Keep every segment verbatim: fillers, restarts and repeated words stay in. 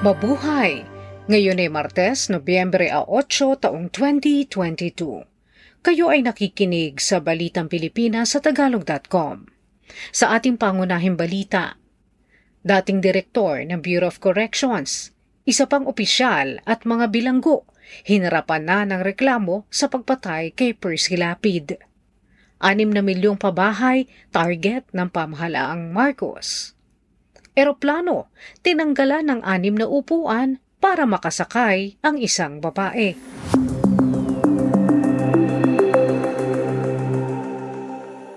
Mabuhay! Ngayon ay Martes, Nobyembre eight, taong twenty twenty-two. Kayo ay nakikinig sa Balitang Pilipinas sa Tagalog dot com. Sa ating pangunahing balita, dating direktor ng Bureau of Corrections, isa pang opisyal at mga bilanggo, hinarapan na ng reklamo sa pagpatay kay Percy Lapid. Anim na milyong pabahay, target ng pamahalaang Marcos. Eroplano, tinanggalan ng anim na upuan para makasakay ang isang babae.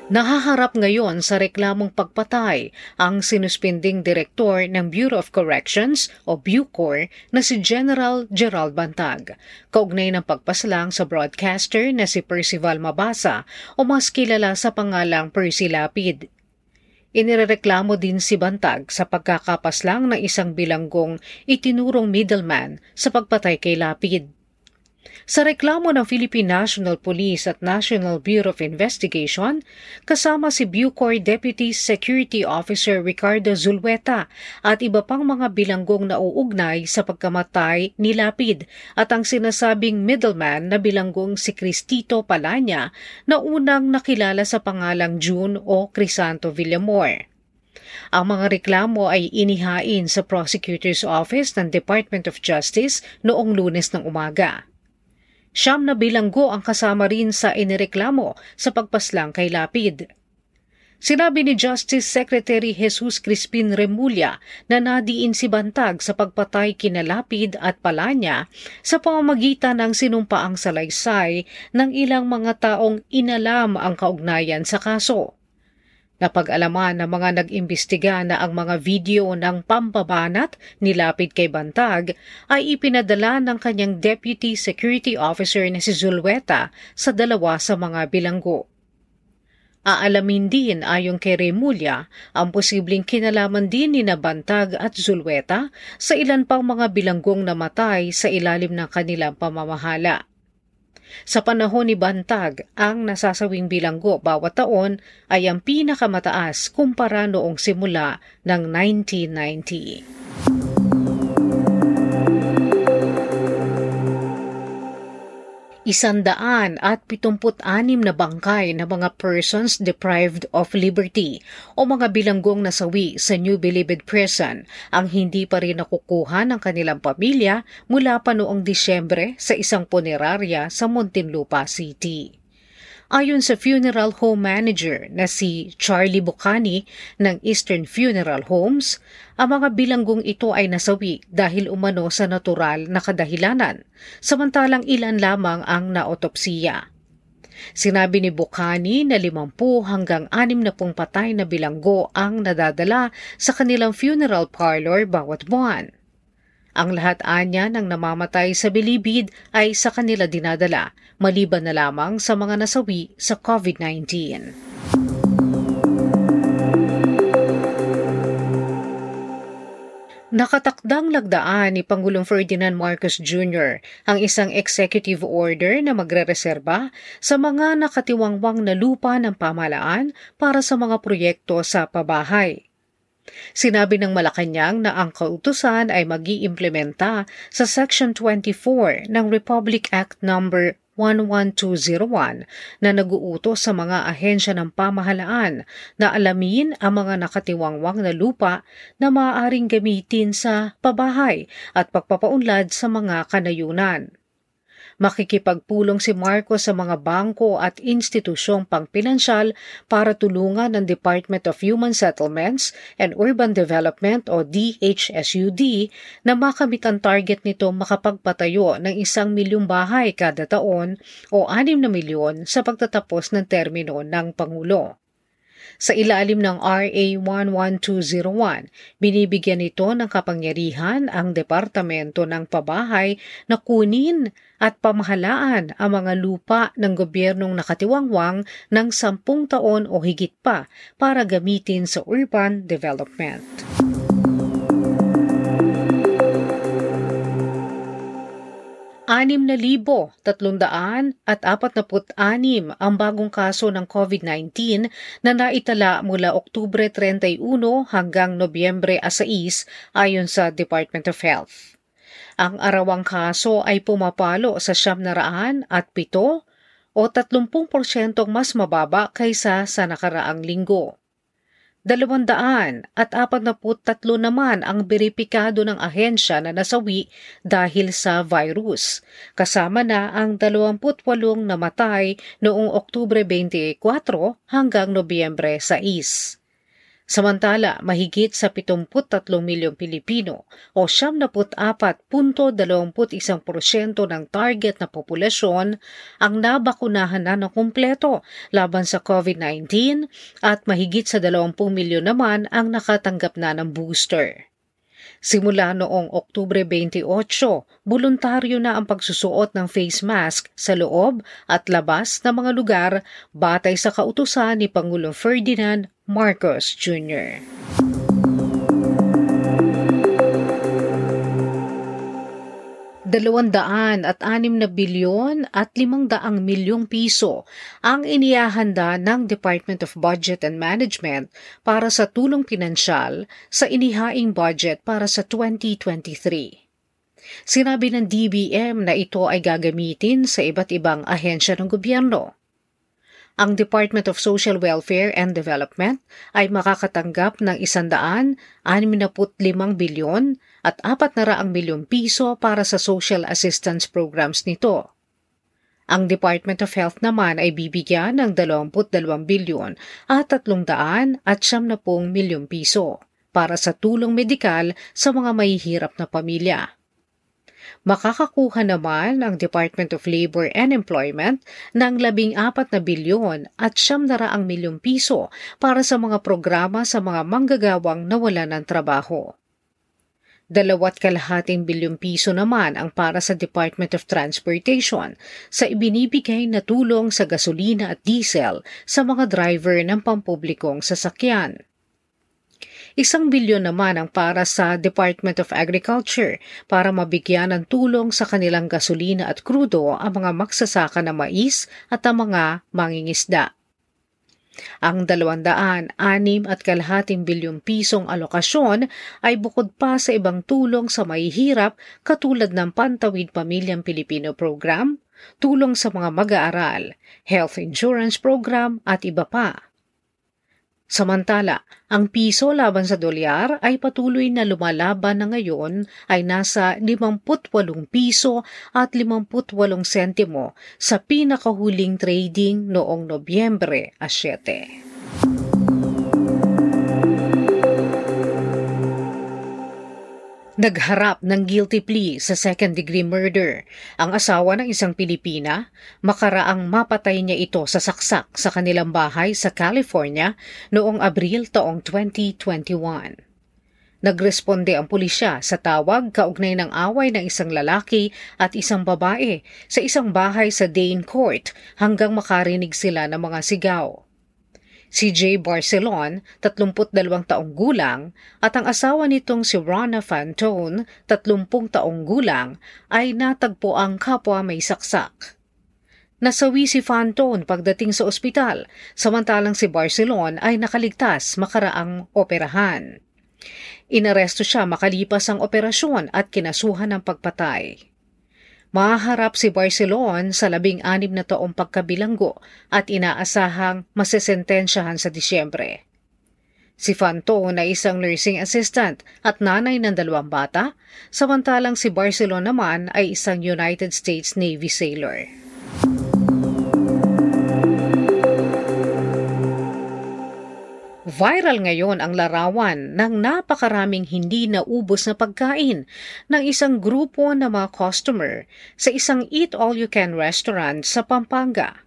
Nahaharap ngayon sa reklamong pagpatay ang sinuspinding direktor ng Bureau of Corrections o BUCOR na si General Gerald Bantag, kaugnay ng pagpaslang sa broadcaster na si Percival Mabasa o mas kilala sa pangalang Percy Lapid. Inireklamo din si Bantag sa pagkakapaslang ng isang bilanggong itinurong middleman sa pagpatay kay Lapid. Sa reklamo ng Philippine National Police at National Bureau of Investigation, kasama si BUCOR Deputy Security Officer Ricardo Zulueta at iba pang mga bilanggong nauugnay sa pagkamatay ni Lapid at ang sinasabing middleman na bilanggong si Cristito Palanya na unang nakilala sa pangalang June o Crisanto Villamor. Ang mga reklamo ay inihain sa Prosecutor's Office ng Department of Justice noong Lunes ng umaga. Siyam na bilanggo ang kasama rin sa inireklamo sa pagpaslang kay Lapid. Sinabi ni Justice Secretary Jesus Crispin Remulla na nadiin si Bantag sa pagpatay kina Lapid at Palanya sa pamamagitan ng sinumpaang salaysay ng ilang mga taong inalam ang kaugnayan sa kaso. Napag-alaman ng mga nag-imbestiga na ang mga video ng pambabanat ni Lapid kay Bantag ay ipinadala ng kanyang Deputy Security Officer na si Zulueta sa dalawa sa mga bilanggo. Aalamin din ayon kay Remulla ang posibleng kinalaman din ni Bantag at Zulueta sa ilan pang mga bilanggong namatay sa ilalim ng kanilang pamamahala. Sa panahon ni Bantag, ang nasasawing bilanggo bawat taon ay ang pinakamataas kumpara noong simula ng nineteen ninety. Isandaan at pitumput-anim na bangkay na mga persons deprived of liberty o mga bilanggong nasawi sa New Bilibid Prison ang hindi pa rin nakukuha ng kanilang pamilya mula pa noong Disyembre sa isang punerarya sa Muntinlupa City. Ayon sa funeral home manager na si Charlie Bucani ng Eastern Funeral Homes, ang mga bilanggong ito ay nasawi dahil umano sa natural na kadahilanan, samantalang ilan lamang ang naotopsiya. Sinabi ni Bucani na limampu hanggang anim na pung patay na bilanggo ang nadadala sa kanilang funeral parlor bawat buwan. Ang lahat anya ng namamatay sa Bilibid ay sa kanila dinadala, maliban na lamang sa mga nasawi sa COVID nineteen. Nakatakdang lagdaan ni Pangulong Ferdinand Marcos Junior ang isang executive order na magrereserba sa mga nakatiwangwang na lupa ng pamahalaan para sa mga proyekto sa pabahay. Sinabi ng Malacanang na ang kautusan ay mag-iimplementa sa Section twenty-four ng Republic Act Number One One Two Zero One na naguutos sa mga ahensya ng pamahalaan na alamin ang mga nakatiwangwang na lupa na maaaring gamitin sa pabahay at pagpapaunlad sa mga kanayunan. Makikipagpulong si Marcos sa mga bangko at institusyong pangpinansyal para tulungan ng Department of Human Settlements and Urban Development o D H S U D na makamit ang target nito makapagpatayo ng isang milyong bahay kada taon o anim na milyon sa pagtatapos ng termino ng Pangulo. Sa ilalim ng R A one one two zero one, binibigyan nito ng kapangyarihan ang Departamento ng Pabahay na kunin at pamahalaan ang mga lupa ng gobyernong nakatiwangwang ng sampung taon o higit pa para gamitin sa urban development. anim na libo tatlong daan at apat na anim ang bagong kaso ng COVID nineteen na naitala mula Oktubre thirty-one hanggang Nobyembre sais ayon sa Department of Health. Ang arawang kaso ay pumapalo sa siyam na raan at pito o tatlumpung porsyentong mas mababa kaysa sa nakaraang linggo. Dalawandaan at apat na tatlo naman ang beripikado ng ahensya na nasawi dahil sa virus, kasama na ang dalawampu't walong namatay noong Oktubre dalawampu't apat hanggang Nobyembre sais. Samantala, mahigit sa pitumpu't tatlong milyong Pilipino o siyamnapu't apat punto dalawampu't isang porsyento ng target na populasyon ang nabakunahan na ng kumpleto laban sa COVID nineteen at mahigit sa dalawampu milyon naman ang nakatanggap na ng booster. Simula noong Oktubre dalawampu't walo, voluntaryo na ang pagsusuot ng face mask sa loob at labas ng mga lugar batay sa kautusan ni Pangulong Ferdinand Marcos Junior Dalawandaan at anim na bilyon at limang daang milyong piso ang inihahanda ng Department of Budget and Management para sa tulong pinansyal sa inihaing budget para sa twenty twenty-three. Sinabi ng D B M na ito ay gagamitin sa iba't ibang ahensya ng gobyerno. Ang Department of Social Welfare and Development ay makakatanggap ng isang daan at anim na limang bilyon at apat na raang milyong piso para sa social assistance programs nito. Ang Department of Health naman ay bibigyan ng dalawampu't dalawang bilyon at tatlong daan at siyam na milyong piso para sa tulong medikal sa mga mahihirap na pamilya. Makakakuha naman ang Department of Labor and Employment ng labing apat na bilyon at siyam na raang milyong piso para sa mga programa sa mga manggagawang nawalan ng trabaho. Dalawat kalahating bilyong piso naman ang para sa Department of Transportation sa ibinibigay na tulong sa gasolina at diesel sa mga driver ng pampublikong sasakyan. Isang bilyon naman ang para sa Department of Agriculture para mabigyan ng tulong sa kanilang gasolina at krudo ang mga magsasaka ng mais at ang mga mangingisda. Ang dalawandaan, anim at kalahating bilyong pisong alokasyon ay bukod pa sa ibang tulong sa mahihirap katulad ng Pantawid Pamilyang Pilipino Program, tulong sa mga mag-aaral, health insurance program at iba pa. Samantala, ang piso laban sa dolyar ay patuloy na lumalaban na ngayon ay nasa limampu't walong piso at limampu't walong sentimo sa pinakahuling trading noong Nobyembre siyete. Nagharap ng guilty plea sa second-degree murder ang asawa ng isang Pilipina, makaraang mapatay niya ito sa saksak sa kanilang bahay sa California noong Abril taong twenty twenty-one. Nagresponde ang pulisya sa tawag kaugnay ng away ng isang lalaki at isang babae sa isang bahay sa Dane Court hanggang makarinig sila ng mga sigaw. Si Jay Barcelon, tatlumput dalawang taong gulang, at ang asawa nitong si Ronna Fantone, tatlumpung taong gulang, ay natagpo ang kapwa may saksak. Nasawi si Fantone pagdating sa ospital, samantalang si Barcelon ay nakaligtas makaraang operahan. Inaresto siya makalipas ang operasyon at kinasuhan ng pagpatay. Maharap si Barcelon sa labing anim na taong pagkabilanggo at inaasahang masesentensyahan sa Disyembre. Si Fantone ay isang nursing assistant at nanay ng dalawang bata, samantalang si Barcelon naman ay isang United States Navy sailor. Viral ngayon ang larawan ng napakaraming hindi naubos na pagkain ng isang grupo ng mga customer sa isang eat-all-you-can restaurant sa Pampanga.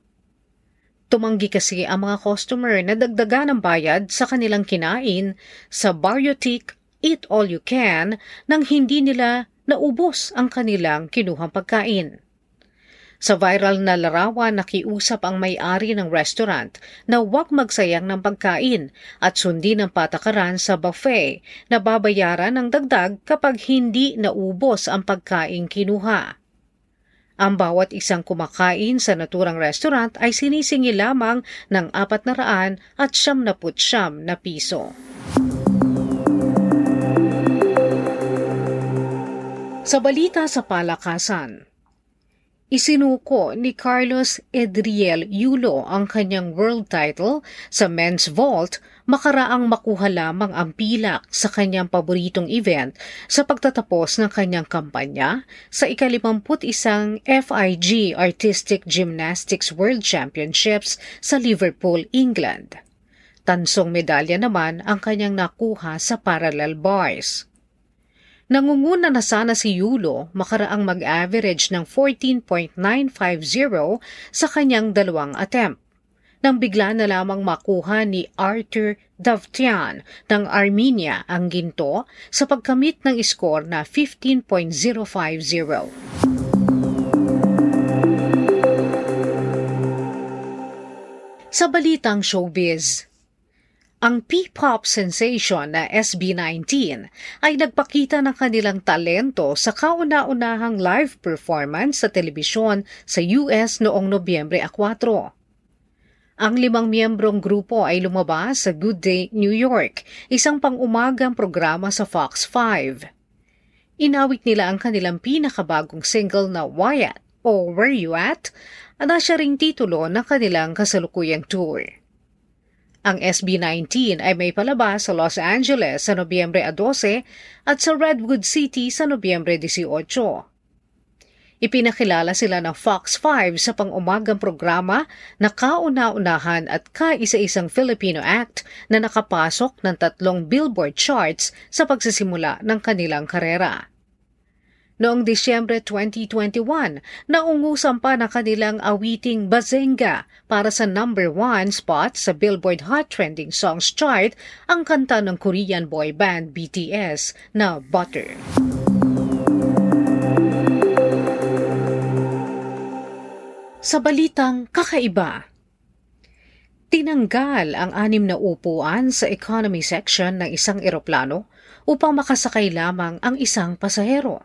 Tumanggi kasi ang mga customer na dagdagan ng bayad sa kanilang kinain sa Bariotic eat-all-you-can nang hindi nila naubos ang kanilang kinuhang pagkain. Sa viral na larawan, nakiusap ang may-ari ng restaurant na huwag magsayang ng pagkain at sundin ang patakaran sa buffet na babayaran ng dagdag kapag hindi naubos ang pagkain kinuha. Ang bawat isang kumakain sa naturang restaurant ay sinisingi lamang ng apat na raan at siyam na putsyam na piso. Sa balita sa palakasan, isinuko ni Carlos Edriel Yulo ang kanyang world title sa men's vault makaraang makuha lamang ang pilak sa kanyang paboritong event sa pagtatapos ng kanyang kampanya sa ikalimampu't isang F I G Artistic Gymnastics World Championships sa Liverpool, England. Tansong medalya naman ang kanyang nakuha sa parallel bars. Nangunguna na sana si Yulo makaraang mag-average ng fourteen point nine five zero sa kanyang dalawang attempt, nang bigla na lamang makuha ni Arthur Davtyan ng Armenia ang ginto sa pagkamit ng iskor na fifteen point zero five zero. Sa balitang showbiz, ang P-pop sensation na S B nineteen ay nagpakita ng kanilang talento sa kauna-unahang live performance sa telebisyon sa U S noong Nobyembre four. Ang limang miyembrong grupo ay lumabas sa Good Day, New York, isang pang-umagang programa sa Fox five. Inawit nila ang kanilang pinakabagong single na W Y A T o Where You At, na siya ring titulo ng kanilang kasalukuyang tour. Ang S B nineteen ay may palabas sa Los Angeles sa Nobyembre dose at sa Redwood City sa Nobyembre eighteen. Ipinakilala sila ng Fox five sa pang-umagang programa na kauna-unahan at kaisa-isang Filipino act na nakapasok ng tatlong Billboard charts sa pagsisimula ng kanilang karera. Noong Disyembre twenty twenty-one, naungusan pa na kanilang awiting Bazinga para sa number one spot sa Billboard Hot Trending Songs chart ang kanta ng Korean boy band B T S na Butter. Sa balitang kakaiba, tinanggal ang anim na upuan sa economy section ng isang eroplano upang makasakay lamang ang isang pasahero.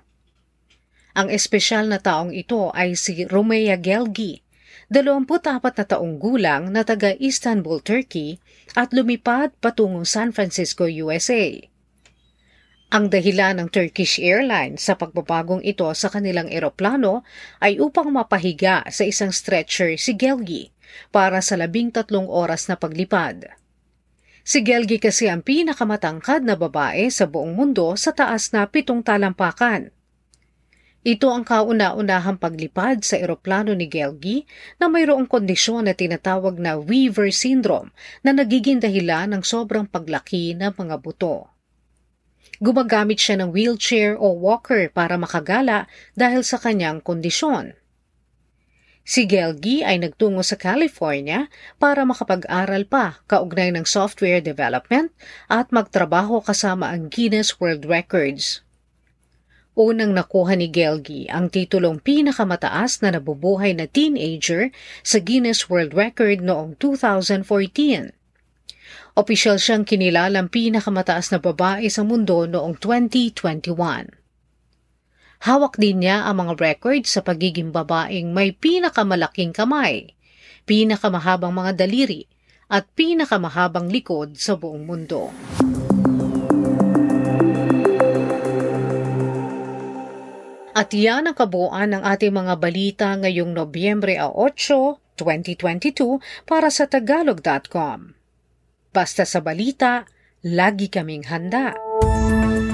Ang espesyal na taong ito ay si Rumea Gelgi, dalawampu't apat na taong gulang na taga Istanbul, Turkey at lumipad patungong San Francisco, U S A. Ang dahilan ng Turkish Airlines sa pagbabagong ito sa kanilang eroplano ay upang mapahiga sa isang stretcher si Gelgi para sa labing tatlong oras na paglipad. Si Gelgi kasi ang pinakamatangkad na babae sa buong mundo sa taas na pitong talampakan. Ito ang kauna-unahang paglipad sa eroplano ni Gelgi na mayroong kondisyon na tinatawag na Weaver Syndrome na nagiging dahilan ng sobrang paglaki ng mga buto. Gumagamit siya ng wheelchair o walker para makagala dahil sa kanyang kondisyon. Si Gelgi ay nagtungo sa California para makapag-aral pa kaugnay ng software development at magtrabaho kasama ang Guinness World Records. Unang nakuha ni Gelgi ang titulong pinakamataas na nabubuhay na teenager sa Guinness World Record noong two thousand fourteen. Opisyal siyang kinilalang pinakamataas na babae sa mundo noong twenty twenty-one. Hawak din niya ang mga record sa pagiging babaeng may pinakamalaking kamay, pinakamahabang mga daliri, at pinakamahabang likod sa buong mundo. At yan ang kabuuan ng ating mga balita ngayong Nobyembre eight, twenty twenty-two para sa Tagalog dot com. Basta sa balita, lagi kaming handa.